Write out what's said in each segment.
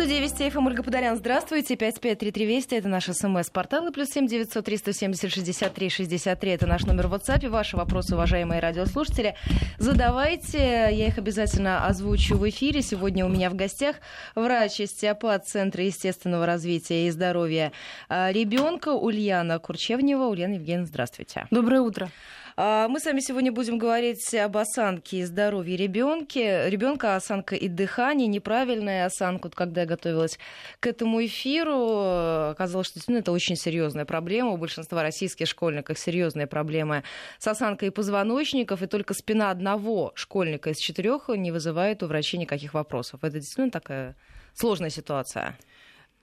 студии Вести ФМ Ольга Подолян. Здравствуйте. 5533 Вести. Это наш СМС-портал. И +7 900 370 63 63. Это наш номер в WhatsApp. Ваши вопросы, уважаемые радиослушатели, задавайте. Я их обязательно озвучу в эфире. Сегодня у меня в гостях врач-остеопат Центра естественного развития и здоровья ребенка Ульяна Курчевнёва. Ульяна Евгеньевна, здравствуйте. Доброе утро. Мы с вами сегодня будем говорить об осанке и здоровье ребенка, осанка и дыхание, неправильная осанка. Вот когда я готовилась к этому эфиру, оказалось, что это очень серьезная проблема. У большинства российских школьников серьезная проблема с осанкой позвоночников, и только спина одного школьника из 4 не вызывает у врачей никаких вопросов. Это действительно такая сложная ситуация.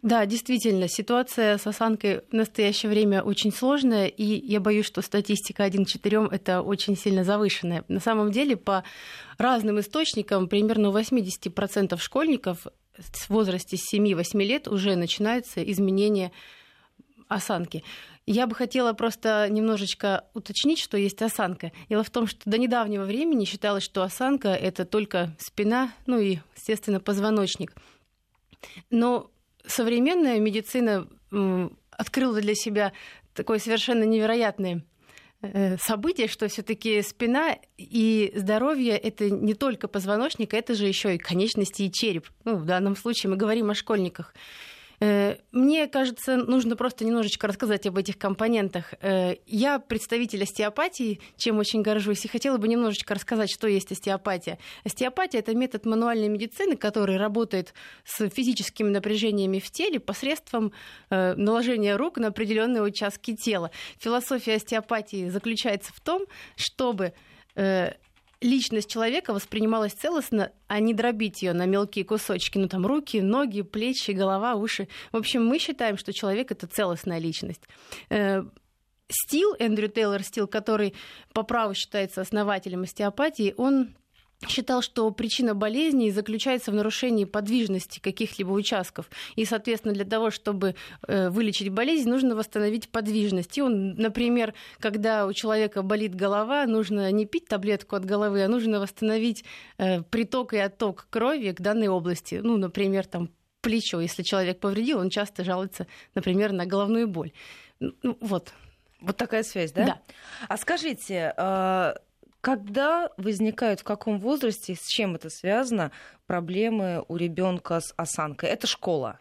Да, действительно, ситуация с осанкой в настоящее время очень сложная, и я боюсь, что статистика 1 к 4 – это очень сильно завышенная. На самом деле, по разным источникам, примерно у 80% школьников в возрасте с 7-8 лет уже начинаются изменения осанки. Я бы хотела просто немножечко уточнить, что есть осанка. Дело в том, что до недавнего времени считалось, что осанка – это только спина, ну и, естественно, позвоночник. Но современная медицина открыла для себя такое совершенно невероятное событие, что все-таки спина и здоровье — это не только позвоночник, это же еще и конечности и череп. Ну, в данном случае мы говорим о школьниках. Мне кажется, нужно просто немножечко рассказать об этих компонентах. Я представитель остеопатии, чем очень горжусь, и хотела бы немножечко рассказать, что есть остеопатия. Остеопатия – это метод мануальной медицины, который работает с физическими напряжениями в теле посредством наложения рук на определенные участки тела. Философия остеопатии заключается в том, чтобы личность человека воспринималась целостно, а не дробить ее на мелкие кусочки. Ну, там руки, ноги, плечи, голова, уши. В общем, мы считаем, что человек — это целостная личность. Стилл, Эндрю Тейлор Стилл, который по праву считается основателем остеопатии, он считал, что причина болезни заключается в нарушении подвижности каких-либо участков. И, соответственно, для того, чтобы вылечить болезнь, нужно восстановить подвижность. И он, например, когда у человека болит голова, нужно не пить таблетку от головы, а нужно восстановить приток и отток крови к данной области. Ну, например, там, плечо. Если человек повредил, он часто жалуется, например, на головную боль. Ну, вот. Вот такая связь, да? Да. А скажите, когда возникают, в каком возрасте, с чем это связано, проблемы у ребенка с осанкой? Это школа.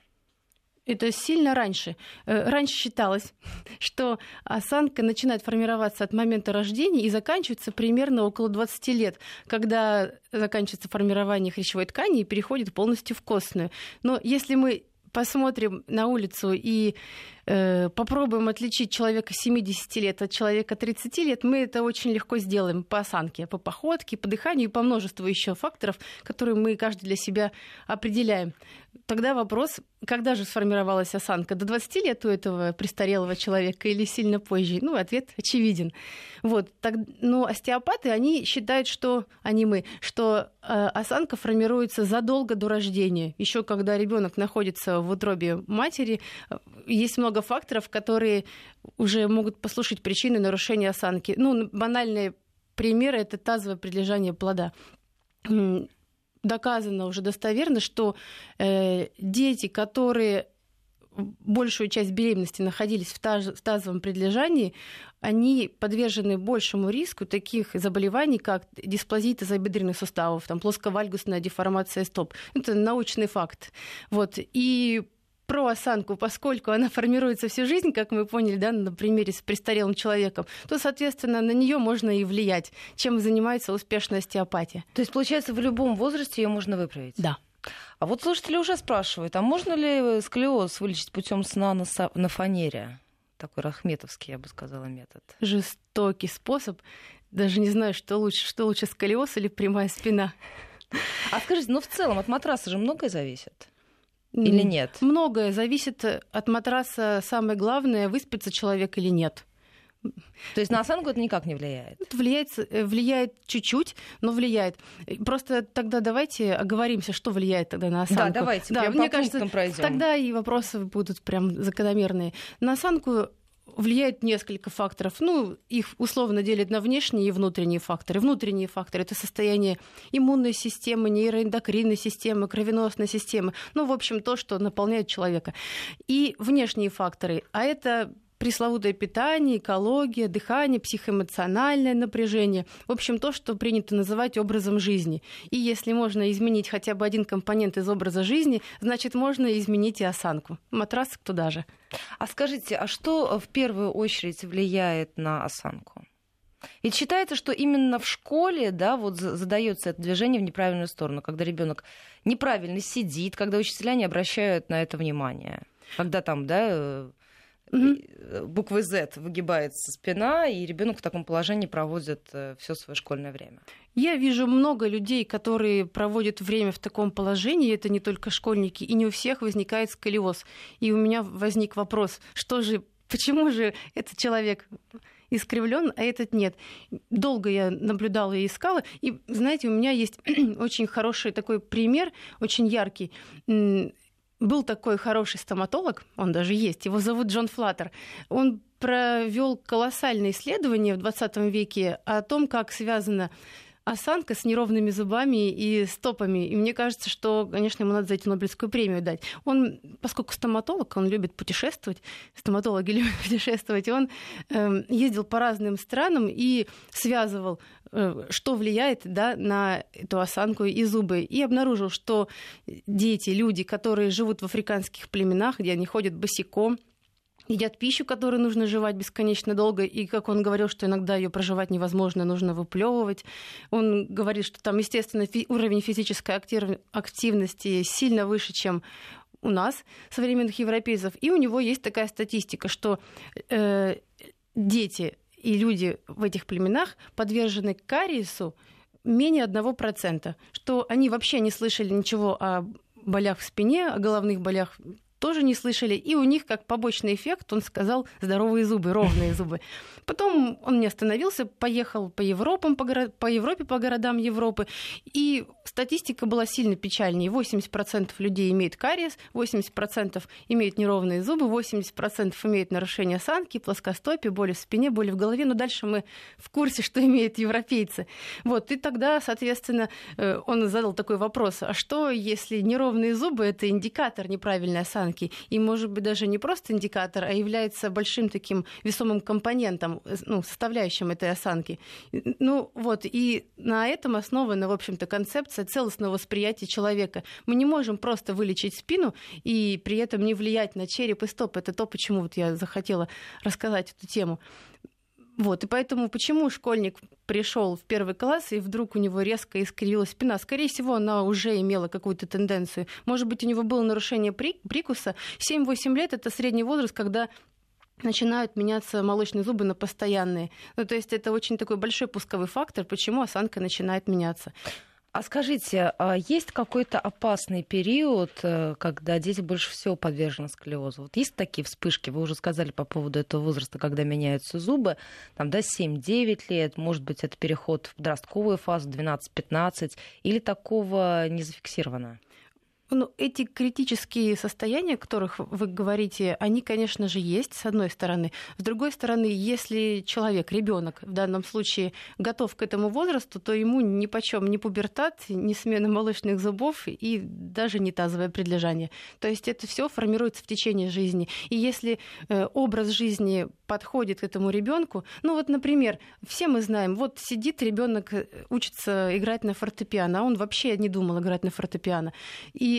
Это сильно раньше. Раньше считалось, что осанка начинает формироваться от момента рождения и заканчивается примерно около 20 лет, когда заканчивается формирование хрящевой ткани и переходит полностью в костную. Но если мы посмотрим на улицу и попробуем отличить человека 70 лет от человека 30 лет, мы это очень легко сделаем по осанке, по походке, по дыханию и по множеству еще факторов, которые мы каждый для себя определяем. Тогда вопрос, когда же сформировалась осанка? До 20 лет у этого престарелого человека или сильно позже? Ну, ответ очевиден. Вот. Но остеопаты, они считают, что осанка формируется задолго до рождения. Еще когда ребенок находится в утробе матери, есть много факторов, которые уже могут послужить причиной нарушения осанки. Ну, банальные примеры – это тазовое прилежание плода. Доказано уже достоверно, что дети, которые большую часть беременности находились в тазовом предлежании, они подвержены большему риску таких заболеваний, как дисплазия тазобедренных суставов, там, плосковальгусная деформация стоп. Это научный факт. Вот. И про осанку, поскольку она формируется всю жизнь, как мы поняли, да, на примере с престарелым человеком, то, соответственно, на нее можно и влиять, чем занимается успешная остеопатия. То есть, получается, в любом возрасте ее можно выправить? Да. А вот слушатели уже спрашивают, а можно ли сколиоз вылечить путем сна на фанере? Такой рахметовский, я бы сказала, метод. Жестокий способ. Даже не знаю, что лучше сколиоз или прямая спина. А скажите, в целом от матраса же многое зависит? Или нет? Многое зависит от матраса. Самое главное, выспится человек или нет. То есть на осанку это никак не влияет? Это влияет чуть-чуть, но влияет. Просто тогда давайте оговоримся, что влияет тогда на осанку. Да, давайте, да, мне кажется, прям по пунктам пройдем. Тогда и вопросы будут прям закономерные. На осанку влияет несколько факторов. Ну, их условно делят на внешние и внутренние факторы. Внутренние факторы – это состояние иммунной системы, нейроэндокринной системы, кровеносной системы. Ну, в общем, то, что наполняет человека. И внешние факторы. А это пресловутое питание, экология, дыхание, психоэмоциональное напряжение. В общем, то, что принято называть образом жизни. И если можно изменить хотя бы один компонент из образа жизни, значит, можно изменить и осанку. Матрасик туда же. А скажите, а что в первую очередь влияет на осанку? Ведь считается, что именно в школе, да, вот задается это движение в неправильную сторону, когда ребенок неправильно сидит, когда учителя не обращают на это внимания. Когда там, да, буквы Z выгибается спина, и ребенок в таком положении проводит все свое школьное время. Я вижу много людей, которые проводят время в таком положении, это не только школьники, и не у всех возникает сколиоз. И у меня возник вопрос, что же, почему же этот человек искривлен, а этот нет? Долго я наблюдала и искала, и, знаете, у меня есть очень хороший такой пример, очень яркий. Был такой хороший стоматолог, он даже есть, его зовут Джон Флаттер. Он провел колоссальное исследование в 20 веке о том, как связана осанка с неровными зубами и стопами. И мне кажется, что, конечно, ему надо за эту Нобелевскую премию дать. Он, поскольку стоматолог, он любит путешествовать, стоматологи любят путешествовать, и он ездил по разным странам и связывал, что влияет, да, на эту осанку и зубы. И обнаружил, что дети, люди, которые живут в африканских племенах, где они ходят босиком, едят пищу, которую нужно жевать бесконечно долго, и, как он говорил, что иногда ее прожевать невозможно, нужно выплевывать. Он говорит, что там, естественно, уровень физической активности сильно выше, чем у нас, современных европейцев. И у него есть такая статистика, что дети и люди в этих племенах подвержены кариесу менее 1%, что они вообще не слышали ничего о болях в спине, о головных болях, тоже не слышали, и у них как побочный эффект, он сказал, здоровые зубы, ровные зубы. Потом он не остановился, поехал по Европе, по городам Европы, и статистика была сильно печальнее. 80% людей имеют кариес, 80% имеют неровные зубы, 80% имеют нарушение осанки, плоскостопие, боли в спине, боли в голове, но дальше мы в курсе, что имеют европейцы. Вот, и тогда, соответственно, он задал такой вопрос, а что, если неровные зубы – это индикатор неправильной осанки? И, может быть, даже не просто индикатор, а является большим таким весомым компонентом, ну, составляющим этой осанки. Ну вот, и на этом основана, в общем-то, концепция целостного восприятия человека. Мы не можем просто вылечить спину и при этом не влиять на череп и стопы. Это то, почему вот я захотела рассказать эту тему. Вот, и поэтому почему школьник пришел в первый класс, и вдруг у него резко искривилась спина? Скорее всего, она уже имела какую-то тенденцию. Может быть, у него было нарушение прикуса. 7-8 лет – это средний возраст, когда начинают меняться молочные зубы на постоянные. Ну, то есть это очень такой большой пусковой фактор, почему осанка начинает меняться. А скажите, есть какой-то опасный период, когда дети больше всего подвержены сколиозу? Вот есть такие вспышки? Вы уже сказали по поводу этого возраста, когда меняются зубы. Там, да, 7-9 лет, может быть, это переход в подростковую фазу, 12-15, или такого не зафиксировано? Ну, эти критические состояния, о которых вы говорите, они, конечно же, есть, с одной стороны. С другой стороны, если человек, ребенок в данном случае, готов к этому возрасту, то ему нипочём ни пубертат, ни смена молочных зубов и даже не тазовое предлежание. То есть это все формируется в течение жизни. И если образ жизни подходит к этому ребенку, ну вот, например, все мы знаем, вот сидит ребенок, учится играть на фортепиано, а он вообще не думал играть на фортепиано. И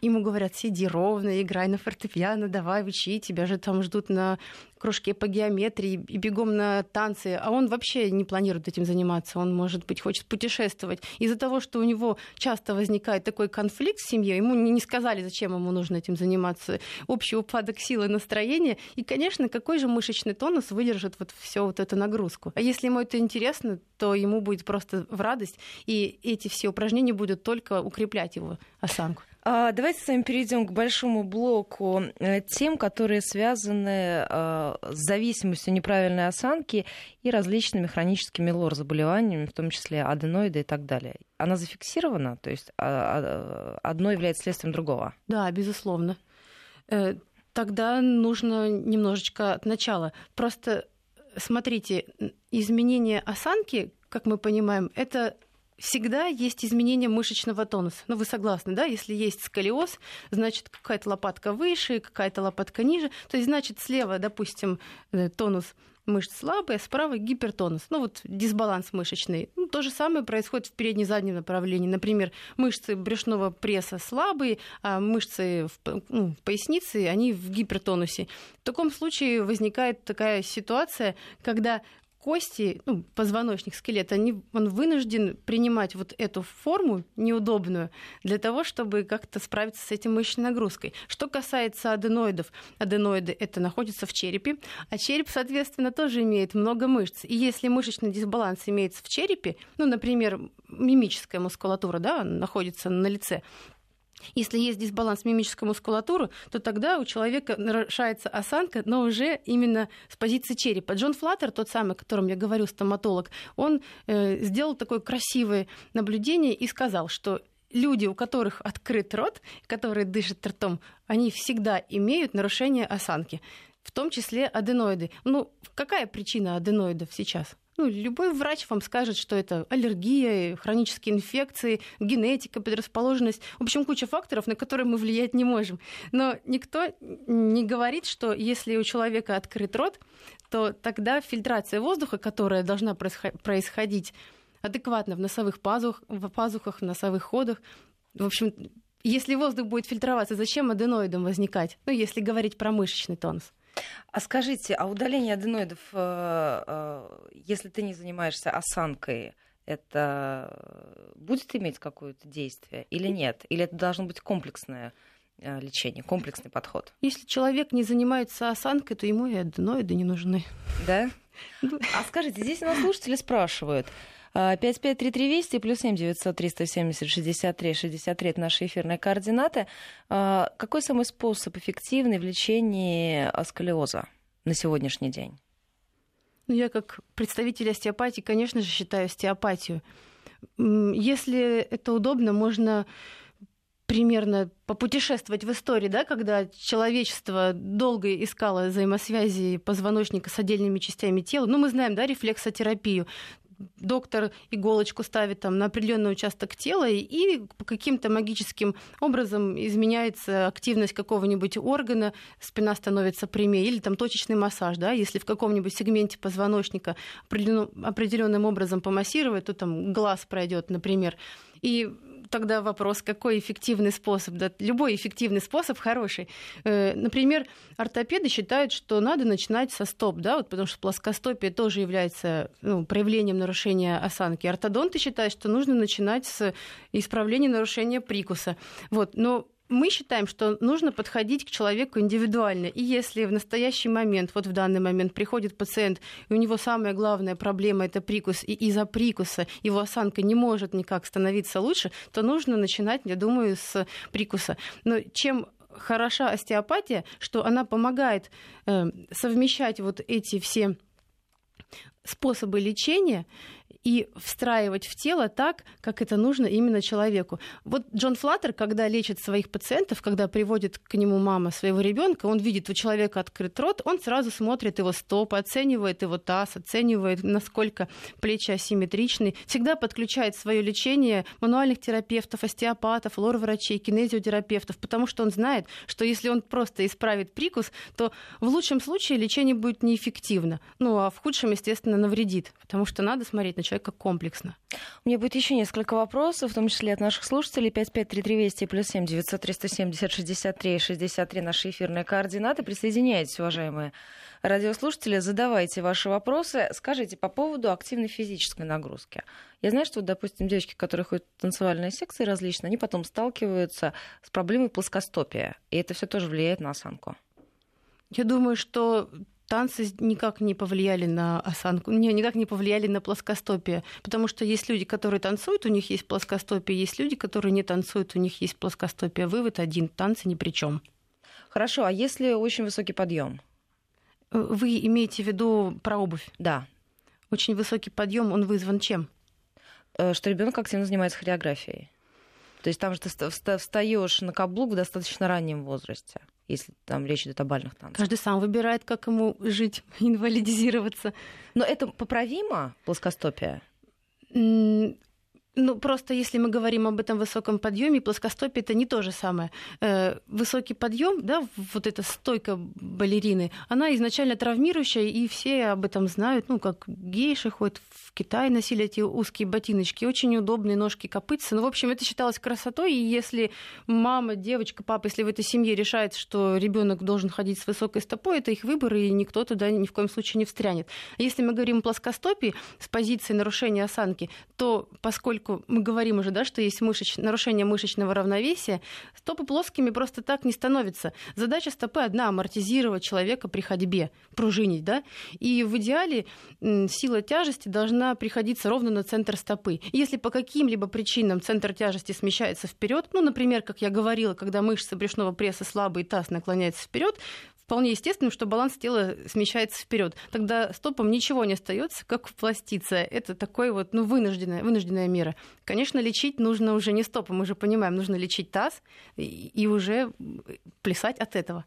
ему говорят, сиди ровно, играй на фортепиано, давай, учи, тебя же там ждут на кружке по геометрии и бегом на танцы. А он вообще не планирует этим заниматься, он, может быть, хочет путешествовать. Из-за того, что у него часто возникает такой конфликт с семьей, ему не сказали, зачем ему нужно этим заниматься. Общий упадок силы, настроения. И, конечно, какой же мышечный тонус выдержит вот всю вот эту нагрузку? А если ему это интересно, то ему будет просто в радость, и эти все упражнения будут только укреплять его осанку. Давайте с вами перейдем к большому блоку тем, которые связаны с зависимостью неправильной осанки и различными хроническими лор-заболеваниями, в том числе аденоиды и так далее. Она зафиксирована? То есть одно является следствием другого? Да, безусловно. Тогда нужно немножечко от начала. Просто смотрите, изменение осанки, как мы понимаем, это всегда есть изменение мышечного тонуса. Ну, вы согласны, да? Если есть сколиоз, значит, какая-то лопатка выше, какая-то лопатка ниже. То есть, значит, слева, допустим, тонус мышц слабый, а справа гипертонус. Ну, вот дисбаланс мышечный. Ну, то же самое происходит в передне-заднем направлении. Например, мышцы брюшного пресса слабые, а мышцы в пояснице, они в гипертонусе. В таком случае возникает такая ситуация, когда кости, позвоночник, скелет, он вынужден принимать вот эту форму неудобную для того, чтобы как-то справиться с этим мышечной нагрузкой. Что касается аденоидов, аденоиды это находятся в черепе, а череп, соответственно, тоже имеет много мышц. И если мышечный дисбаланс имеется в черепе, например, мимическая мускулатура, да, находится на лице, если есть дисбаланс мимической мускулатуры, то тогда у человека нарушается осанка, но уже именно с позиции черепа. Джон Флаттер, тот самый, о котором я говорю, стоматолог, он сделал такое красивое наблюдение и сказал, что люди, у которых открыт рот, которые дышат ртом, они всегда имеют нарушение осанки, в том числе аденоиды. Какая причина аденоидов сейчас? Любой врач вам скажет, что это аллергия, хронические инфекции, генетика, предрасположенность. В общем, куча факторов, на которые мы влиять не можем. Но никто не говорит, что если у человека открыт рот, то тогда фильтрация воздуха, которая должна происходить адекватно в носовых пазухах, в носовых ходах, в общем, если воздух будет фильтроваться, зачем аденоидам возникать? Если говорить про мышечный тонус. А скажите, а удаление аденоидов, если ты не занимаешься осанкой, это будет иметь какое-то действие или нет? Или это должно быть комплексное лечение, комплексный подход? Если человек не занимается осанкой, то ему и аденоиды не нужны. Да? А скажите, здесь у нас слушатели спрашивают. 553320 плюс 7-900-370-63-63 это наши эфирные координаты. Какой самый способ эффективный в лечении сколиоза на сегодняшний день? Я как представитель остеопатии, конечно же, считаю остеопатию. Если это удобно, можно примерно попутешествовать в истории, да, когда человечество долго искало взаимосвязи позвоночника с отдельными частями тела. Мы знаем, да, рефлексотерапию. Доктор иголочку ставит там на определенный участок тела, и по каким-то магическим образом изменяется активность какого-нибудь органа, спина становится прямее, или там точечный массаж, да, если в каком-нибудь сегменте позвоночника определенным образом помассировать, то там глаз пройдет, например. И тогда вопрос, какой эффективный способ? Да, любой эффективный способ хороший. Например, ортопеды считают, что надо начинать со стоп, да, вот потому что плоскостопие тоже является проявлением нарушения осанки. Ортодонты считают, что нужно начинать с исправления нарушения прикуса. Но мы считаем, что нужно подходить к человеку индивидуально. И если в настоящий момент, вот в данный момент, приходит пациент, и у него самая главная проблема – это прикус, и из-за прикуса его осанка не может никак становиться лучше, то нужно начинать, я думаю, с прикуса. Но чем хороша остеопатия, что она помогает совмещать вот эти все способы лечения и встраивать в тело так, как это нужно именно человеку. Вот Джон Флаттер, когда лечит своих пациентов, когда приводит к нему мама своего ребенка, он видит, у человека открыт рот, он сразу смотрит его стопы, оценивает его таз, оценивает, насколько плечи асимметричны, всегда подключает свое лечение мануальных терапевтов, остеопатов, лор-врачей, кинезиотерапевтов, потому что он знает, что если он просто исправит прикус, то в лучшем случае лечение будет неэффективно, а в худшем, естественно, навредит, потому что надо смотреть на человека комплексно. У меня будет еще несколько вопросов, в том числе от наших слушателей. 553320 плюс 7-900-370-63-63 наши эфирные координаты. Присоединяйтесь, уважаемые радиослушатели, задавайте ваши вопросы. Скажите по поводу активной физической нагрузки. Я знаю, что, допустим, девочки, которые ходят в танцевальные секции различные, они потом сталкиваются с проблемой плоскостопия, и это все тоже влияет на осанку. Я думаю, что танцы никак не повлияли на осанку, никак не повлияли на плоскостопие, потому что есть люди, которые танцуют, у них есть плоскостопие, есть люди, которые не танцуют, у них есть плоскостопие. Вывод один: танцы ни при чем. Хорошо, а если очень высокий подъем? Вы имеете в виду про обувь? Да. Очень высокий подъем, он вызван чем? Что ребенок активно занимается хореографией. То есть там же ты встаешь на каблук в достаточно раннем возрасте. если там речь идет о бальных танцах. Каждый сам выбирает, как ему жить, инвалидизироваться. Но это поправимо, плоскостопие? Ну, просто если мы говорим об этом высоком подъеме, плоскостопие — это не то же самое. Высокий подъем, да, вот эта стойка балерины, она изначально травмирующая, и все об этом знают. Ну, как гейши ходят в Китай, носили эти узкие ботиночки, очень удобные ножки-копытцы. Ну, в общем, это считалось красотой, и если мама, девочка, папа, если в этой семье решает, что ребенок должен ходить с высокой стопой, это их выбор, и никто туда ни в коем случае не встрянет. А если мы говорим о плоскостопии с позиции нарушения осанки, то поскольку мы говорим уже, да, что есть нарушение мышечного равновесия, стопы плоскими просто так не становятся. Задача стопы одна — амортизировать человека при ходьбе, пружинить, да? И в идеале сила тяжести должна приходиться ровно на центр стопы. Если по каким-либо причинам центр тяжести смещается вперед, ну, например, как я говорила, когда мышцы брюшного пресса слабые, таз наклоняется вперед, вполне естественно, что баланс тела смещается вперед. Тогда стопам ничего не остается, как упластиться. Это такое вот, ну, вынужденная мера. Конечно, лечить нужно уже не стопы, мы же понимаем, нужно лечить таз и уже плясать от этого.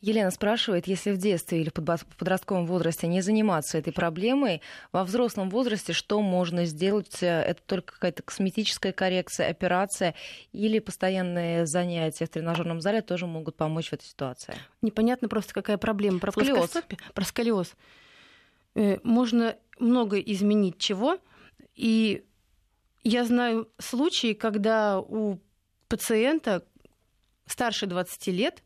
Елена спрашивает, если в детстве или в подростковом возрасте не заниматься этой проблемой, во взрослом возрасте что можно сделать? Это только какая-то косметическая коррекция, операция или постоянные занятия в тренажерном зале тоже могут помочь в этой ситуации? Непонятно просто, какая проблема. Про плоскостопие, про сколиоз. Можно много изменить чего. И я знаю случаи, когда у пациента старше 20 лет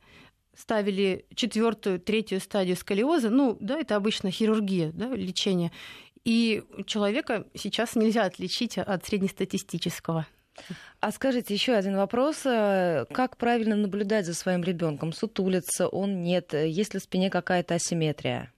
ставили 4-ю, 3-ю стадию сколиоза. Ну, да, это обычно хирургия, да, лечение. И человека сейчас нельзя отличить от среднестатистического. А скажите, еще один вопрос. Как правильно наблюдать за своим ребенком? Сутулится он, нет? Есть ли в спине какая-то асимметрия?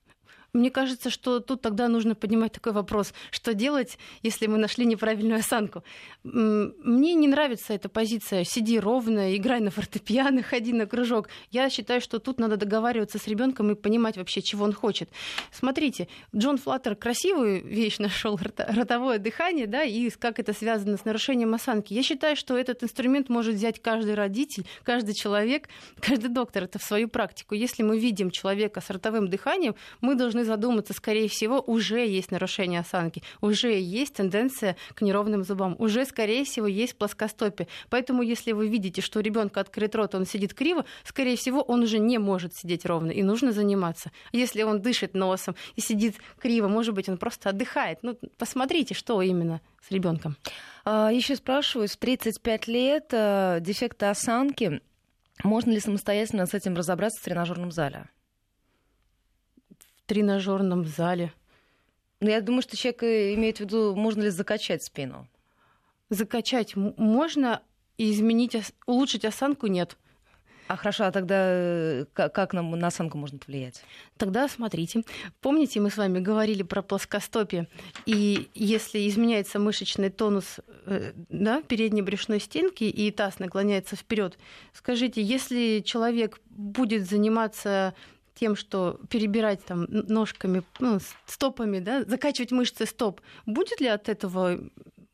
Мне кажется, что тут тогда нужно поднимать такой вопрос. Что делать, если мы нашли неправильную осанку? Мне не нравится эта позиция. Сиди ровно, играй на фортепиано, ходи на кружок. Я считаю, что тут надо договариваться с ребенком и понимать вообще, чего он хочет. Смотрите, Джон Флаттер красивую вещь нашел, ротовое дыхание, да, и как это связано с нарушением осанки. Я считаю, что этот инструмент может взять каждый родитель, каждый человек, каждый доктор. Это в свою практику. Если мы видим человека с ротовым дыханием, мы должны задуматься, скорее всего, уже есть нарушение осанки, уже есть тенденция к неровным зубам, уже, скорее всего, есть плоскостопие. Поэтому, если вы видите, что у ребенка открыт рот, он сидит криво, скорее всего, он уже не может сидеть ровно, и нужно заниматься. Если он дышит носом и сидит криво, может быть, он просто отдыхает. Ну, посмотрите, что именно с ребенком. Еще спрашивают, в 35 лет дефекты осанки, можно ли самостоятельно с этим разобраться в тренажерном зале? В тренажерном зале. Но я думаю, что человек имеет в виду, можно ли закачать спину. Закачать можно, и изменить, улучшить осанку нет. А хорошо, а тогда как нам на осанку можно влиять? Тогда смотрите. Помните, мы с вами говорили про плоскостопие. И если изменяется мышечный тонус, да, передней брюшной стенки, и таз наклоняется вперед, скажите, если человек будет заниматься тем, что перебирать там ножками, ну, стопами, да, закачивать мышцы стоп, будет ли от этого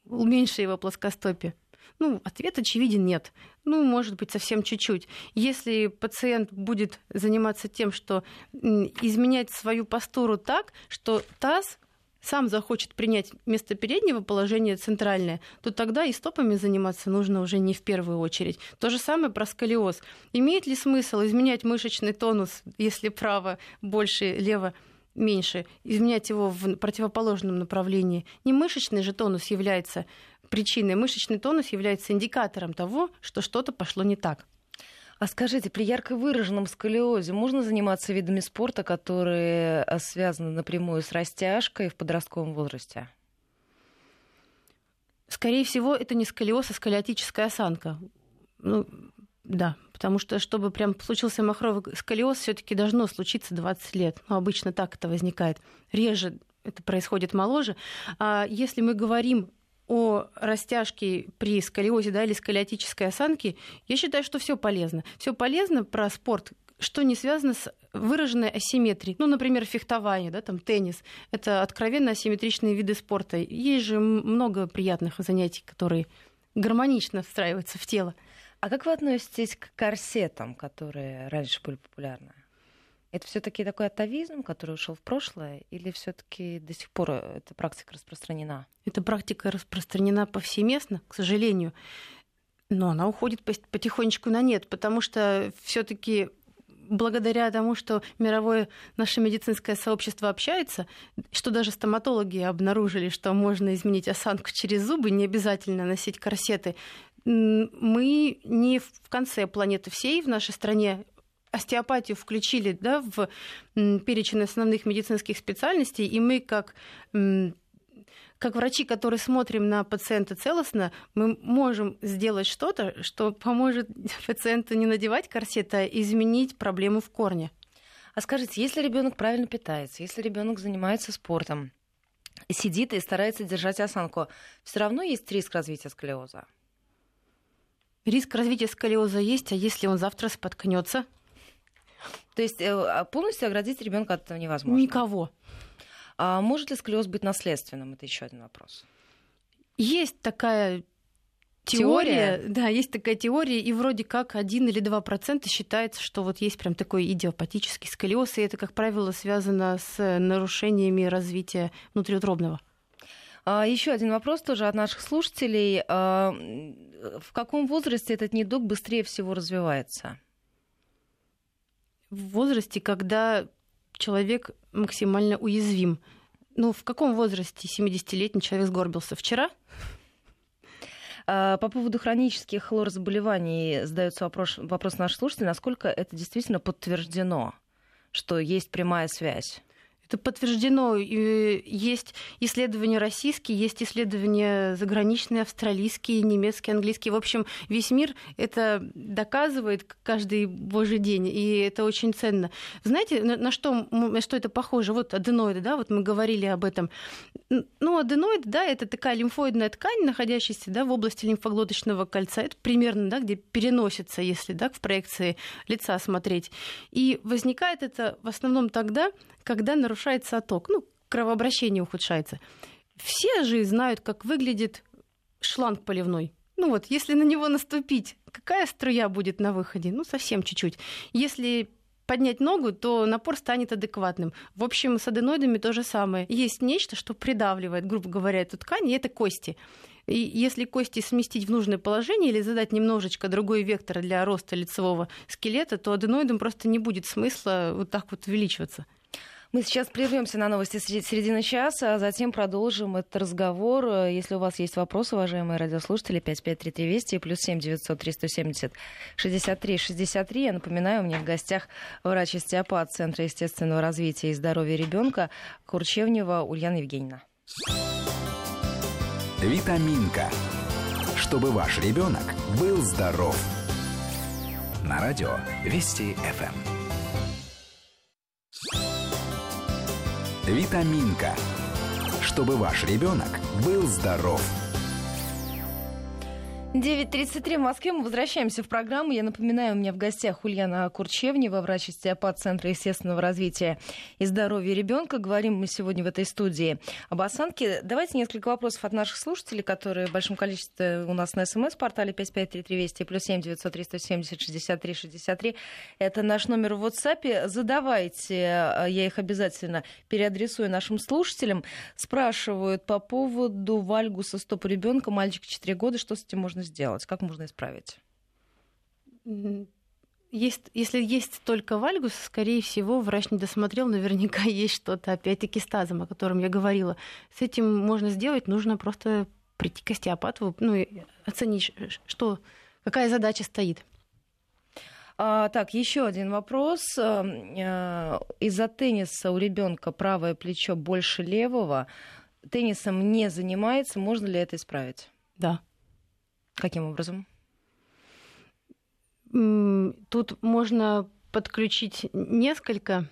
меньше его плоскостопия? Ну, ответ очевиден — нет. Ну, может быть, совсем чуть-чуть. Если пациент будет заниматься тем, что изменять свою постуру так, что таз сам захочет принять вместо переднего положение центральное, то тогда и стопами заниматься нужно уже не в первую очередь. То же самое про сколиоз. Имеет ли смысл изменять мышечный тонус, если право больше, лево меньше, изменять его в противоположном направлении? Не мышечный же тонус является причиной, мышечный тонус является индикатором того, что что-то пошло не так. А скажите, при ярко выраженном сколиозе можно заниматься видами спорта, которые связаны напрямую с растяжкой в подростковом возрасте? Скорее всего, это не сколиоз, а сколиотическая осанка. Ну, да, потому что, чтобы прям случился махровый сколиоз, все-таки должно случиться 20 лет. Ну, обычно так это возникает. Реже это происходит моложе. А если мы говорим о растяжке при сколиозе, да, или сколиотической осанке, я считаю, что все полезно. Все полезно про спорт, что не связано с выраженной асимметрией. Ну, например, фехтование, да, там, теннис. Это откровенно асимметричные виды спорта. Есть же много приятных занятий, которые гармонично встраиваются в тело. А как вы относитесь к корсетам, которые раньше были популярны? Это все-таки такой атовизм, который ушел в прошлое, или все-таки до сих пор эта практика распространена? Эта практика распространена повсеместно, к сожалению, но она уходит потихонечку на нет, потому что все-таки благодаря тому, что мировое наше медицинское сообщество общается, что даже стоматологи обнаружили, что можно изменить осанку через зубы, не обязательно носить корсеты. Мы не в конце планеты всей в нашей стране. Остеопатию включили, да, в перечень основных медицинских специальностей, и мы как врачи, которые смотрим на пациента целостно, мы можем сделать что-то, что поможет пациенту не надевать корсет, а изменить проблему в корне. А скажите, если ребенок правильно питается, если ребенок занимается спортом, сидит и старается держать осанку, все равно есть риск развития сколиоза? Риск развития сколиоза есть, а если он завтра споткнется? То есть полностью оградить ребенка от этого невозможно? Никого. А может ли сколиоз быть наследственным? Это еще один вопрос. Есть такая теория. Да, есть такая теория, и вроде как 1 или 2% считается, что вот есть прям такой идиопатический сколиоз, и это, как правило, связано с нарушениями развития внутриутробного. Еще один вопрос тоже от наших слушателей. В каком возрасте этот недуг быстрее всего развивается? В возрасте, когда человек максимально уязвим. Ну, в каком возрасте 70-летний человек сгорбился? Вчера? По поводу хронических хлорозаболеваний задается вопрос наших слушателей. Насколько это действительно подтверждено, что есть прямая связь? Это подтверждено. Есть исследования российские, есть исследования заграничные, австралийские, немецкие, английские. В общем, весь мир это доказывает каждый божий день, и это очень ценно. Знаете, на что это похоже? Вот аденоиды, да, вот мы говорили об этом. Ну, аденоид, да, это такая лимфоидная ткань, находящаяся, да, в области лимфоглоточного кольца. Это примерно, да, где переносится, если, да, в проекции лица смотреть. И возникает это в основном тогда, когда нарушается отток, ну, кровообращение ухудшается. Все же знают, как выглядит шланг поливной. Ну вот, если на него наступить, какая струя будет на выходе? Ну, совсем чуть-чуть. Если поднять ногу, то напор станет адекватным. В общем, с аденоидами то же самое. Есть нечто, что придавливает, грубо говоря, эту ткань, и это кости. И если кости сместить в нужное положение или задать немножечко другой вектор для роста лицевого скелета, то аденоидам просто не будет смысла вот так вот увеличиваться. Мы сейчас прервемся на новости середины часа, а затем продолжим этот разговор. Если у вас есть вопросы, уважаемые радиослушатели, 5533 Вести, +7 900 370 63 63. Я напоминаю, у меня в гостях врач-остеопат Центра естественного развития и здоровья ребенка Курчевнёва Ульяна Евгеньевна. Витаминка. Чтобы ваш ребенок был здоров. На радио Вести ФМ. Витаминка. Чтобы ваш ребенок был здоров. 9:33 в Москве. Мы возвращаемся в программу. Я напоминаю, у меня в гостях Ульяна Курчевнёва, врач-остеопат Центра естественного развития и здоровья ребенка. Говорим мы сегодня в этой студии об осанке. Давайте несколько вопросов от наших слушателей, которые в большом количестве у нас на СМС-портале 5533 Вести, +7 900 370 63 63. Это наш номер в WhatsApp. Задавайте, я их обязательно переадресую нашим слушателям. Спрашивают по поводу вальгуса стопы ребенка, мальчик 4 года, что с этим можно сделать? Как можно исправить? Если есть только вальгус, скорее всего, врач не досмотрел, наверняка есть что-то, опять-таки, с тазом, о котором я говорила. С этим можно сделать, нужно просто прийти к остеопату, ну, оценить, какая задача стоит. Так, еще один вопрос. Из-за тенниса у ребенка правое плечо больше левого, теннисом не занимается, можно ли это исправить? Да. Каким образом? Тут можно подключить несколько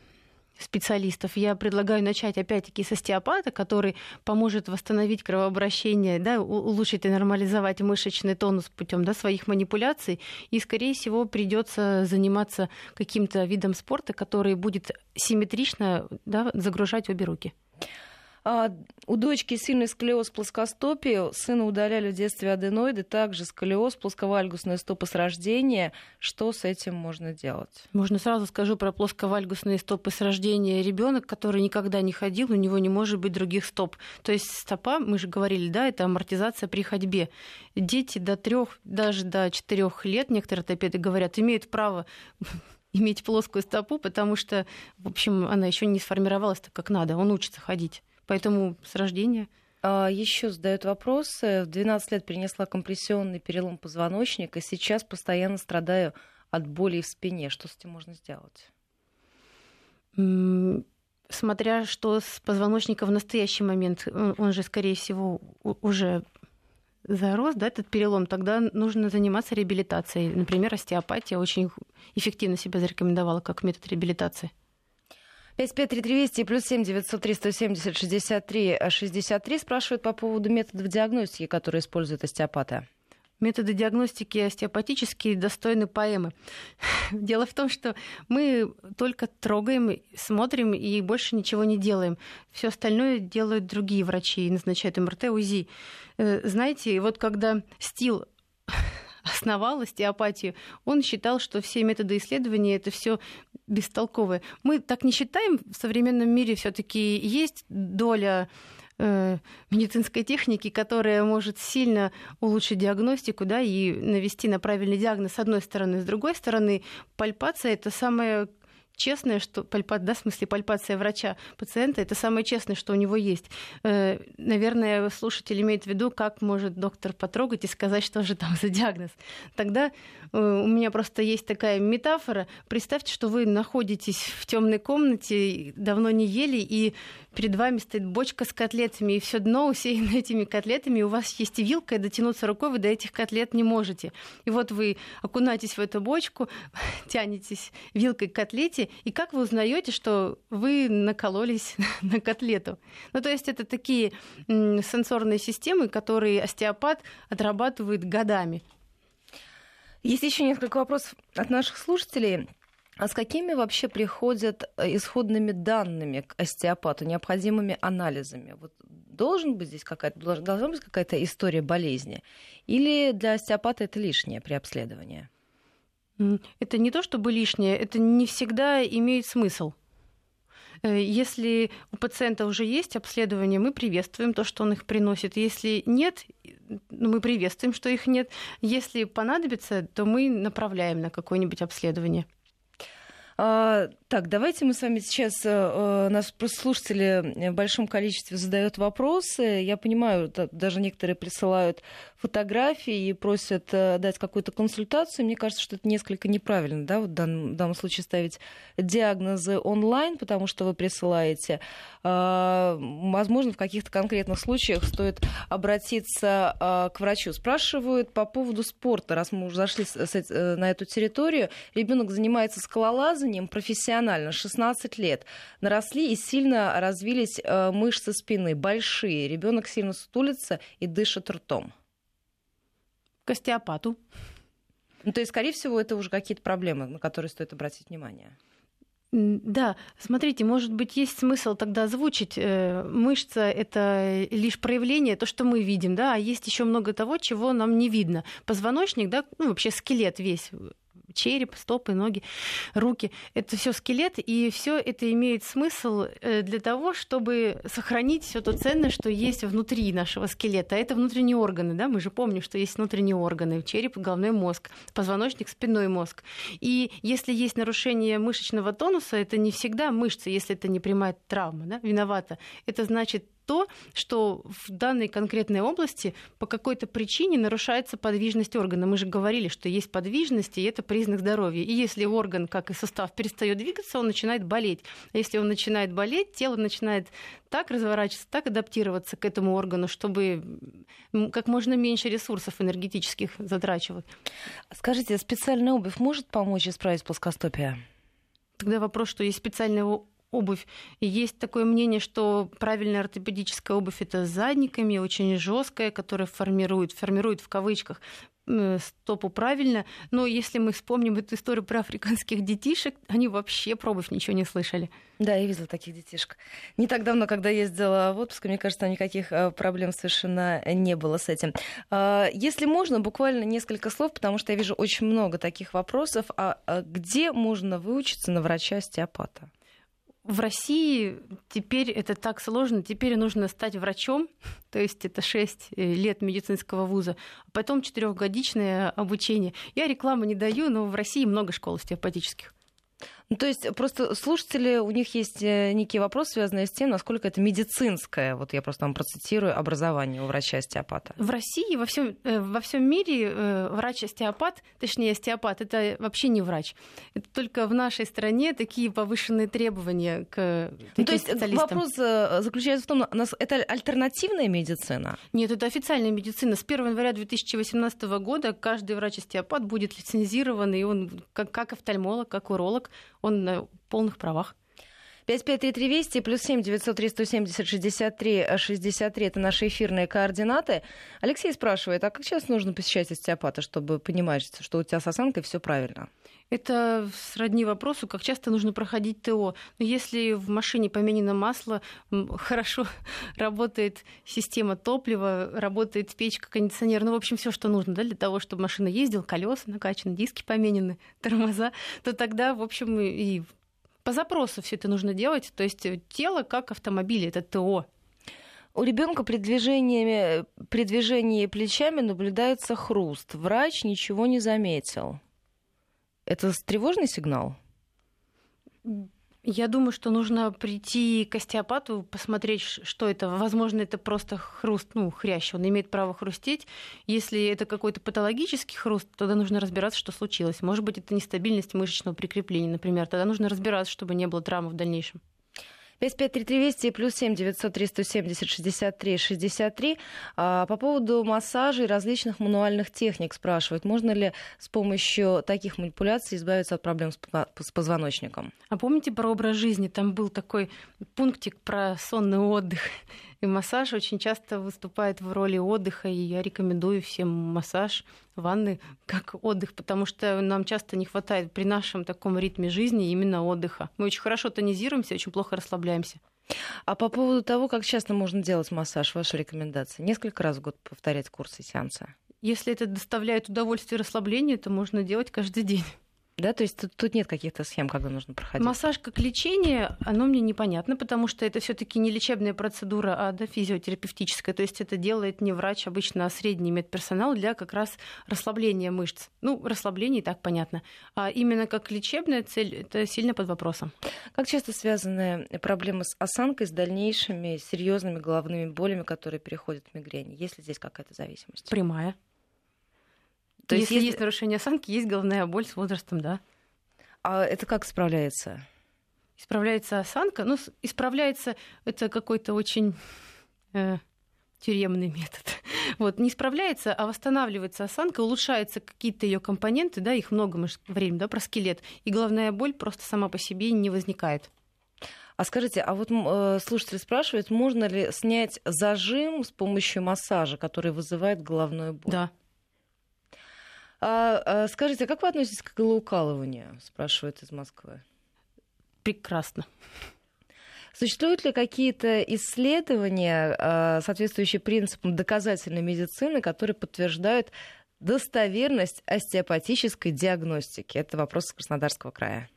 специалистов. Я предлагаю начать опять-таки с остеопата, который поможет восстановить кровообращение, да, улучшить и нормализовать мышечный тонус путем, да, своих манипуляций. И, скорее всего, придется заниматься каким-то видом спорта, который будет симметрично, да, загружать обе руки. У дочки сильный сколиоз плоскостопия, сына удаляли в детстве аденоиды, также сколиоз, плосковальгусная стопа с рождения. Что с этим можно делать? Можно сразу скажу про плосковальгусные стопы с рождения. Ребенок, который никогда не ходил, у него не может быть других стоп. То есть стопа, мы же говорили, да, это амортизация при ходьбе. Дети до 3, даже до 4 лет, некоторые ортопеды говорят, имеют право иметь плоскую стопу, потому что, в общем, она еще не сформировалась так, как надо. Он учится ходить. Поэтому с рождения. Еще задают вопросы. В 12 лет перенесла компрессионный перелом позвоночника, и сейчас постоянно страдаю от боли в спине. Что с этим можно сделать? Смотря что с позвоночника в настоящий момент, он же, скорее всего, уже зарос, да, этот перелом, тогда нужно заниматься реабилитацией. Например, остеопатия очень эффективно себя зарекомендовала как метод реабилитации. 553320 и +7 903 170 63 63 спрашивают по поводу методов диагностики, которые используют остеопаты. Методы диагностики остеопатические достойны поэмы. Дело в том, что мы только трогаем, смотрим и больше ничего не делаем. Все остальное делают другие врачи и назначают МРТ, УЗИ. Знаете, вот когда Стилл основал остеопатию, он считал, что все методы исследования — это все бестолковое. Мы так не считаем. В современном мире все-таки есть доля медицинской техники, которая может сильно улучшить диагностику, да, и навести на правильный диагноз с одной стороны. С другой стороны, пальпация — это самое честное, что пальпация врача пациента — это самое честное, что у него есть. Наверное, слушатель имеет в виду, как может доктор потрогать и сказать, что же там за диагноз. Тогда у меня просто есть такая метафора. Представьте, что вы находитесь в темной комнате, давно не ели, и перед вами стоит бочка с котлетами, и все дно усеяно этими котлетами, и у вас есть и вилка, и дотянуться рукой вы до этих котлет не можете. И вот вы окунаетесь в эту бочку, тянетесь вилкой к котлете, и как вы узнаете, что вы накололись на котлету? Ну, то есть это такие сенсорные системы, которые остеопат отрабатывает годами. Есть еще несколько вопросов от наших слушателей. А с какими вообще приходят исходными данными к остеопату, необходимыми анализами? Вот должна быть какая-то история болезни? Или для остеопата это лишнее при обследовании? Это не то чтобы лишнее, это не всегда имеет смысл. Если у пациента уже есть обследование, мы приветствуем то, что он их приносит. Если нет, мы приветствуем, что их нет. Если понадобится, то мы направляем на какое-нибудь обследование. Так, давайте мы с вами сейчас... Нас просто слушатели в большом количестве задают вопросы. Я понимаю, даже некоторые присылают фотографии и просят дать какую-то консультацию. Мне кажется, что это несколько неправильно, да, в данном случае ставить диагнозы онлайн, потому что вы присылаете. Возможно, в каких-то конкретных случаях стоит обратиться к врачу. Спрашивают по поводу спорта, раз мы уже зашли на эту территорию. Ребенок занимается скалолазанием профессионально, 16 лет. Наросли и сильно развились мышцы спины, большие. Ребенок сильно сутулится и дышит ртом. К остеопату. Ну, то есть, скорее всего, это уже какие-то проблемы, на которые стоит обратить внимание. Да, смотрите, может быть, есть смысл тогда озвучить. Мышца — это лишь проявление, то, что мы видим, да, а есть еще много того, чего нам не видно. Позвоночник, да, ну, вообще скелет весь, череп, стопы, ноги, руки. Это все скелет, и все это имеет смысл для того, чтобы сохранить все то ценное, что есть внутри нашего скелета. А это внутренние органы, да? Мы же помним, что есть внутренние органы: череп, головной мозг, позвоночник, спинной мозг. И если есть нарушение мышечного тонуса, это не всегда мышцы, если это не прямая травма, да, виновата. Это значит то, что в данной конкретной области по какой-то причине нарушается подвижность органа. Мы же говорили, что есть подвижность, и это признак здоровья. И если орган, как и сустав, перестает двигаться, он начинает болеть. А если он начинает болеть, тело начинает так разворачиваться, так адаптироваться к этому органу, чтобы как можно меньше ресурсов энергетических затрачивать. Скажите, специальная обувь может помочь исправить плоскостопие? Тогда вопрос, что есть специальная обувь. И есть такое мнение, что правильная ортопедическая обувь — это с задниками, очень жесткая, которая формирует в кавычках стопу правильно. Но если мы вспомним эту историю про африканских детишек, они вообще про обувь ничего не слышали. Да, я видела таких детишек. Не так давно, когда ездила в отпуск, мне кажется, никаких проблем совершенно не было с этим. Если можно, буквально несколько слов, потому что я вижу очень много таких вопросов. А где можно выучиться на врача-остеопата? В России теперь это так сложно, теперь нужно стать врачом, то есть это 6 лет медицинского вуза, а потом 4-годичное обучение. Я рекламу не даю, но в России много школ остеопатических. Ну, то есть просто слушатели, у них есть некий вопрос, связанный с тем, насколько это медицинское, вот я просто вам процитирую, образование у врача-остеопата. В России, во всем мире врач-остеопат, точнее остеопат, это вообще не врач. Это только в нашей стране такие повышенные требования к таким специалистам. То есть вопрос заключается в том, это альтернативная медицина? Нет, это официальная медицина. С 1 января 2018 года каждый врач-остеопат будет лицензирован, и он как офтальмолог, как уролог, он на полных правах. 553320 плюс 7-903-170-63-63 это наши эфирные координаты. Алексей спрашивает, а как сейчас нужно посещать остеопата, чтобы понимать, что у тебя с осанкой все правильно? Это сродни вопросу, как часто нужно проходить ТО. Но если в машине поменено масло, хорошо работает система топлива, работает печка, кондиционер, ну, в общем, все, что нужно, да, для того, чтобы машина ездила, колеса накачаны, диски поменены, тормоза, то тогда, в общем, и по запросу все это нужно делать. То есть тело как автомобиль, это ТО. У ребенка при движении плечами наблюдается хруст. Врач ничего не заметил. Это тревожный сигнал? Я думаю, что нужно прийти к остеопату, посмотреть, что это. Возможно, это просто хруст, хрящ. Он имеет право хрустеть. Если это какой-то патологический хруст, тогда нужно разбираться, что случилось. Может быть, это нестабильность мышечного прикрепления, например. Тогда нужно разбираться, чтобы не было травм в дальнейшем. 553320 плюс 7-903-170-63-63. По поводу массажей и различных мануальных техник спрашивают, можно ли с помощью таких манипуляций избавиться от проблем с позвоночником? А помните про образ жизни? Там был такой пунктик про сонный отдых. И массаж очень часто выступает в роли отдыха, и я рекомендую всем массаж, ванны как отдых, потому что нам часто не хватает при нашем таком ритме жизни именно отдыха. Мы очень хорошо тонизируемся, очень плохо расслабляемся. А по поводу того, как часто можно делать массаж, ваши рекомендации? Несколько раз в год повторять курсы сеанса? Если это доставляет удовольствие и расслабление, то можно делать каждый день. Да, то есть тут нет каких-то схем, когда нужно проходить. Массаж как лечение, оно мне непонятно, потому что это все-таки не лечебная процедура, а физиотерапевтическая. То есть это делает не врач обычно, а средний медперсонал для как раз расслабления мышц. Расслабление и так понятно. А именно как лечебная цель, это сильно под вопросом. Как часто связаны проблемы с осанкой с дальнейшими серьезными головными болями, которые переходят в мигрень? Есть ли здесь какая-то зависимость? Прямая. То есть есть нарушение осанки, есть головная боль с возрастом, да. А это как справляется? Исправляется осанка? Исправляется это какой-то очень тюремный метод. Не справляется, а восстанавливается осанка, улучшаются какие-то ее компоненты, да, их много, мы же говорим, да, про скелет. И головная боль просто сама по себе не возникает. А скажите, слушатель спрашивает, можно ли снять зажим с помощью массажа, который вызывает головную боль? Да. Скажите, а как вы относитесь к иглоукалыванию, спрашивают из Москвы? Прекрасно. Существуют ли какие-то исследования, соответствующие принципам доказательной медицины, которые подтверждают достоверность остеопатической диагностики? Это вопрос из Краснодарского края.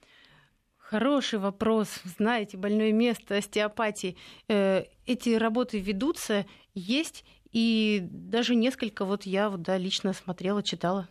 Хороший вопрос. Знаете, больное место остеопатии. Эти работы ведутся, есть, и даже несколько я лично смотрела, читала.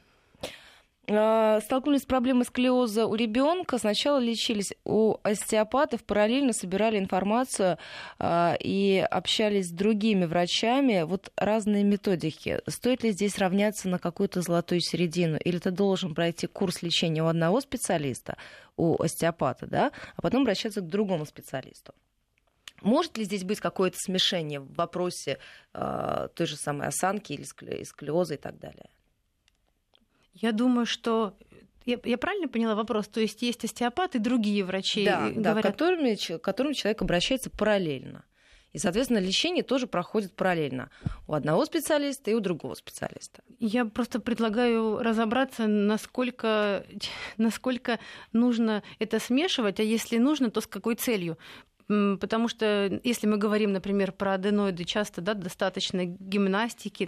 Столкнулись с проблемой сколиоза у ребенка. Сначала лечились у остеопатов, параллельно собирали информацию и общались с другими врачами. Разные методики. Стоит ли здесь равняться на какую-то золотую середину? Или ты должен пройти курс лечения у одного специалиста, у остеопата, да, а потом обращаться к другому специалисту? Может ли здесь быть какое-то смешение в вопросе той же самой осанки или сколиоза и так далее? Я думаю, что... Я правильно поняла вопрос? То есть остеопаты и другие врачи, да, говорят? Да, к которым человек обращается параллельно. И, соответственно, лечение тоже проходит параллельно у одного специалиста и у другого специалиста. Я просто предлагаю разобраться, насколько нужно это смешивать, а если нужно, то с какой целью. Потому что если мы говорим, например, про аденоиды, часто достаточно гимнастики,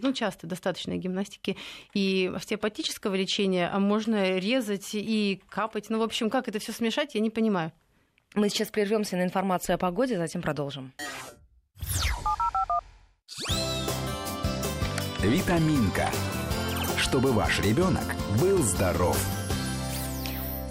и остеопатического лечения, а можно резать и капать. Ну, в общем, как это все смешать, я не понимаю. Мы сейчас прервемся на информацию о погоде, затем продолжим. Витаминка. Чтобы ваш ребенок был здоров.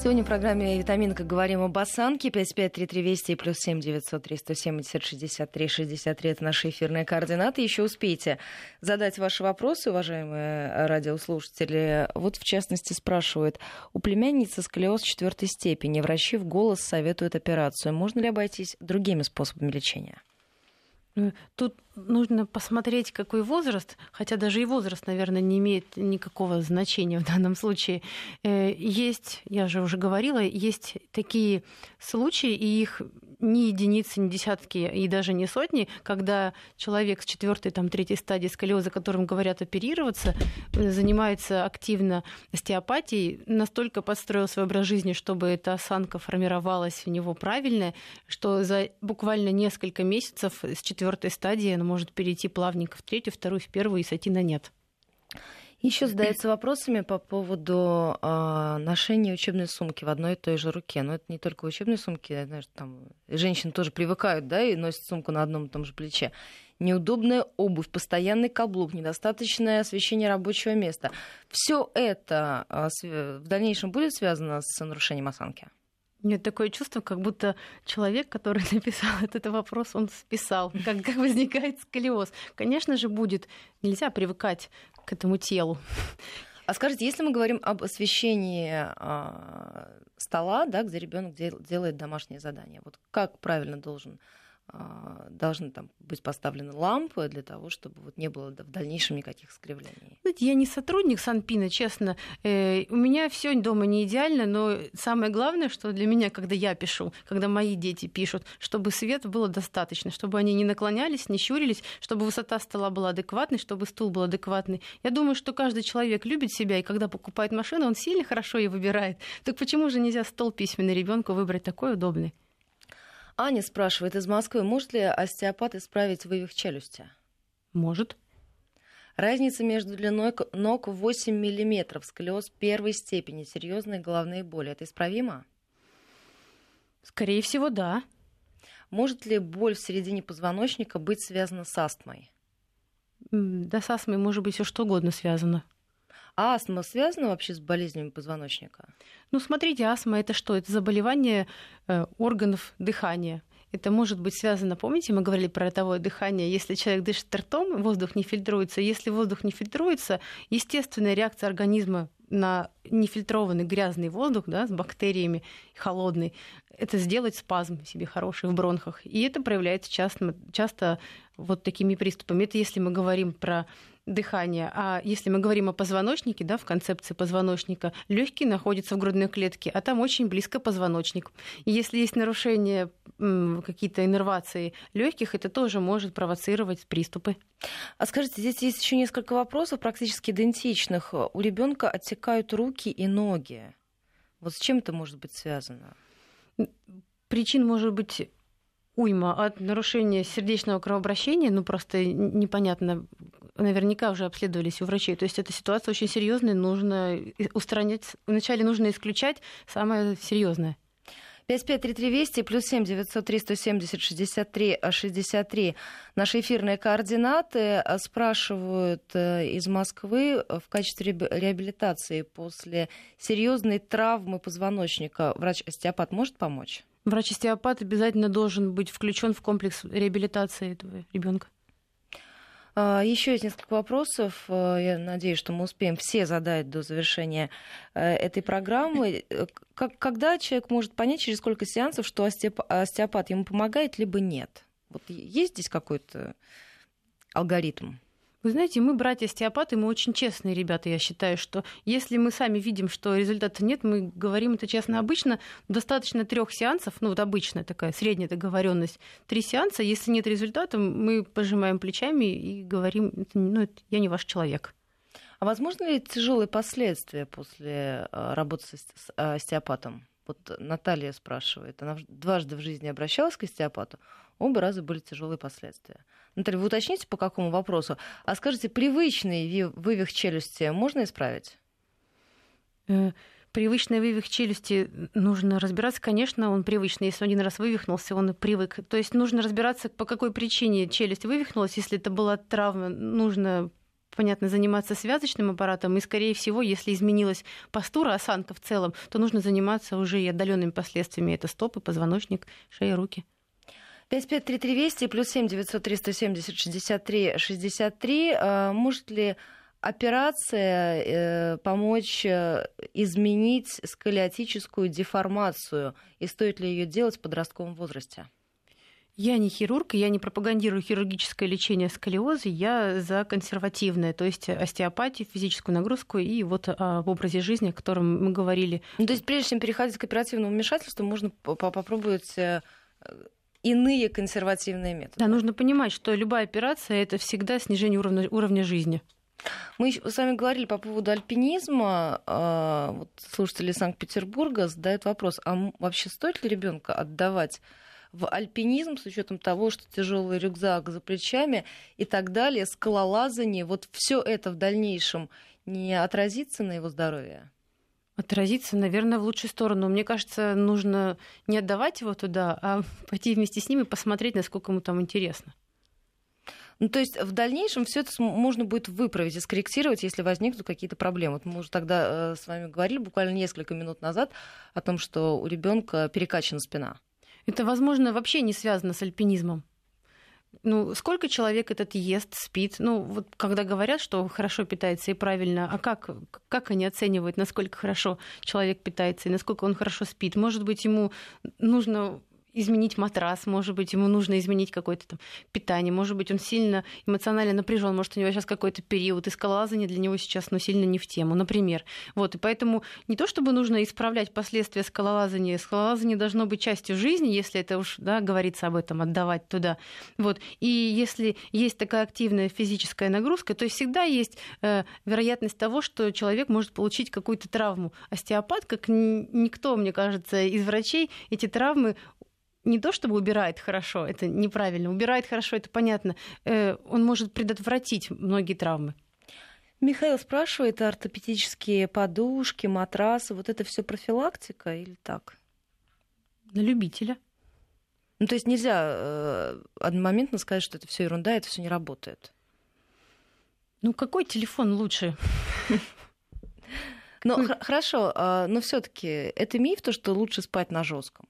Сегодня в программе «Витаминка» говорим об осанке. 5533 Вести плюс 7 900 370 63 63. Это наши эфирные координаты. Еще успейте задать ваши вопросы, уважаемые радиослушатели. Вот в частности спрашивают. У племянницы сколиоз 4 степени. Врачи в голос советуют операцию. Можно ли обойтись другими способами лечения? Тут нужно посмотреть, какой возраст, хотя даже и возраст, наверное, не имеет никакого значения в данном случае. Есть, я же уже говорила, есть такие случаи, и их ни единицы, ни десятки, и даже не сотни, когда человек с 4-3 стадии сколиоза, которым говорят оперироваться, занимается активно остеопатией, настолько подстроил свой образ жизни, чтобы эта осанка формировалась у него правильно, что за буквально несколько месяцев с 4 стадии она может перейти плавненько в 3-ю, 2-ю, в 1-ю и сойти на нет. Еще задаются вопросами по поводу ношения учебной сумки в одной и той же руке. Но это не только учебные сумки, я знаю, что там женщины тоже привыкают, да, и носят сумку на одном и том же плече. Неудобная обувь, постоянный каблук, недостаточное освещение рабочего места. Все это в дальнейшем будет связано с нарушением осанки? Нет, такое чувство, как будто человек, который написал этот вопрос, он списал, как возникает сколиоз. Конечно же, будет. Нельзя привыкать к этому телу. А скажите, если мы говорим об освещении стола, да, где ребенок делает домашнее задание, вот как правильно должны там быть поставлены лампы для того, чтобы вот не было в дальнейшем никаких искривлений? Я не сотрудник Санпина, честно. У меня все дома не идеально, но самое главное, что для меня, когда я пишу, когда мои дети пишут, чтобы света было достаточно, чтобы они не наклонялись, не щурились, чтобы высота стола была адекватной, чтобы стул был адекватный. Я думаю, что каждый человек любит себя, и когда покупает машину, он сильно хорошо её выбирает. Так почему же нельзя стол письменный ребенку выбрать такой удобный? Аня спрашивает из Москвы, может ли остеопат исправить вывих челюсти? Может. Разница между длиной ног 8 мм, сколиоз 1 степени, серьезные головные боли. Это исправимо? Скорее всего, да. Может ли боль в середине позвоночника быть связана с астмой? Да, с астмой может быть все что угодно связано. А астма связана вообще с болезнями позвоночника? Смотрите, астма – это что? Это заболевание органов дыхания. Это может быть связано, помните, мы говорили про ротовое дыхание. Если человек дышит ртом, воздух не фильтруется. Если воздух не фильтруется, естественная реакция организма на нефильтрованный грязный воздух, с бактериями, холодный, это сделать спазм себе хороший в бронхах. И это проявляется часто вот такими приступами. Это если мы говорим про дыхание. А если мы говорим о позвоночнике, в концепции позвоночника, легкие находятся в грудной клетке, а там очень близко позвоночник. И если есть нарушение, какие-то иннервации легких, это тоже может провоцировать приступы. А скажите, здесь есть еще несколько вопросов, практически идентичных. У ребенка отекают руки и ноги. Вот с чем это может быть связано? Причин может быть уйма. От нарушения сердечного кровообращения, просто непонятно, наверняка уже обследовались у врачей. То есть эта ситуация очень серьезная, нужно устранять. Вначале нужно исключать самое серьезное. 5533 Вести плюс 7 900 370 63 63. Наши эфирные координаты. Спрашивают из Москвы: в качестве реабилитации после серьезной травмы позвоночника врач-остеопат может помочь? Врач-остеопат обязательно должен быть включен в комплекс реабилитации этого ребенка. Еще есть несколько вопросов. Я надеюсь, что мы успеем все задать до завершения этой программы. Когда человек может понять, через сколько сеансов, что остеопат ему помогает, либо нет? Вот есть здесь какой-то алгоритм? Вы знаете, мы, братья-остеопаты, мы очень честные ребята, я считаю, что если мы сами видим, что результата нет, мы говорим это честно. Обычно достаточно 3 сеансов, ну вот обычная такая средняя договоренность, 3 сеанса, если нет результата, мы пожимаем плечами и говорим, ну, я не ваш человек. А возможно ли тяжелые последствия после работы с остеопатом? Вот Наталья спрашивает, она дважды в жизни обращалась к остеопату, оба раза были тяжелые последствия. Наталья, вы уточните, по какому вопросу? А скажите, привычный вывих челюсти можно исправить? Привычный вывих челюсти нужно разбираться, конечно, он привычный. Если он один раз вывихнулся, он и привык. То есть нужно разбираться, по какой причине челюсть вывихнулась. Если это была травма, нужно... понятно, заниматься связочным аппаратом, и, скорее всего, если изменилась постура, осанка в целом, то нужно заниматься уже и отдаленными последствиями. Это стопы, позвоночник, шея, руки. 553320 +7 900 370 63 63. Может ли операция помочь изменить сколиотическую деформацию? И стоит ли ее делать в подростковом возрасте? Я не хирург, я не пропагандирую хирургическое лечение сколиоза, я за консервативное, то есть остеопатию, физическую нагрузку и вот об образе жизни, о котором мы говорили. Ну, то есть прежде чем переходить к оперативному вмешательству, можно попробовать иные консервативные методы. Да, нужно понимать, что любая операция – это всегда снижение уровня жизни. Мы с вами говорили по поводу альпинизма. Вот слушатели Санкт-Петербурга задают вопрос, а вообще стоит ли ребенка отдавать в альпинизм, с учетом того, что тяжелый рюкзак за плечами и так далее, скалолазание, вот все это в дальнейшем не отразится на его здоровье? Отразится, наверное, в лучшую сторону. Мне кажется, нужно не отдавать его туда, а пойти вместе с ним и посмотреть, насколько ему там интересно. Ну, то есть в дальнейшем все это можно будет выправить и скорректировать, если возникнут какие-то проблемы. Вот мы уже тогда с вами говорили буквально несколько минут назад о том, что у ребенка перекачана спина. Это, возможно, вообще не связано с альпинизмом. Ну, сколько человек этот ест, спит? Ну, вот когда говорят, что хорошо питается и правильно, а как они оценивают, насколько хорошо человек питается и насколько он хорошо спит? Может быть, ему нужно изменить матрас, может быть, ему нужно изменить какое-то там питание, может быть, он сильно эмоционально напряжен, может, у него сейчас какой-то период, и скалолазание для него сейчас, ну, сильно не в тему, например. Вот, и поэтому не то, чтобы нужно исправлять последствия скалолазания, скалолазание должно быть частью жизни, если это уж, да, говорится об этом, отдавать туда. Вот, и если есть такая активная физическая нагрузка, то есть всегда есть вероятность того, что человек может получить какую-то травму. Остеопат, как никто, мне кажется, из врачей, эти травмы не то чтобы убирает хорошо, это неправильно. Убирает хорошо, это понятно. Он может предотвратить многие травмы. Михаил спрашивает, ортопедические подушки, матрасы, вот это все профилактика или так? На любителя. Ну, то есть нельзя одномоментно сказать, что это все ерунда, это все не работает. Ну, какой телефон лучше? Ну, хорошо, но все-таки это миф, то, что лучше спать на жестком.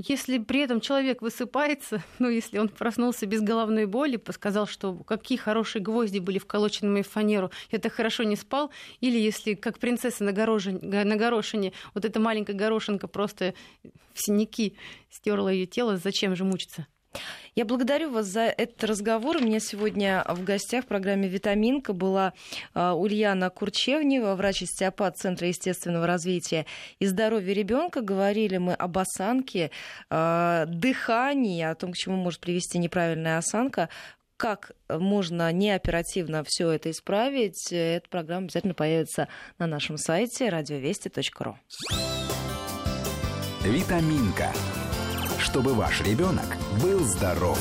Если при этом человек высыпается, ну, если он проснулся без головной боли, сказал, что какие хорошие гвозди были вколочены в мою фанеру, я так хорошо не спал, или если, как принцесса на горошине, вот эта маленькая горошинка просто в синяки стерла ее тело, зачем же мучиться? Я благодарю вас за этот разговор. У меня сегодня в гостях в программе «Витаминка» была Ульяна Курчевнёва, врач-остеопат Центра естественного развития и здоровья ребенка. Говорили мы об осанке, дыхании, о том, к чему может привести неправильная осанка, как можно неоперативно все это исправить. Эта программа обязательно появится на нашем сайте radiovesti.ru. «Витаминка». Чтобы ваш ребенок был здоров.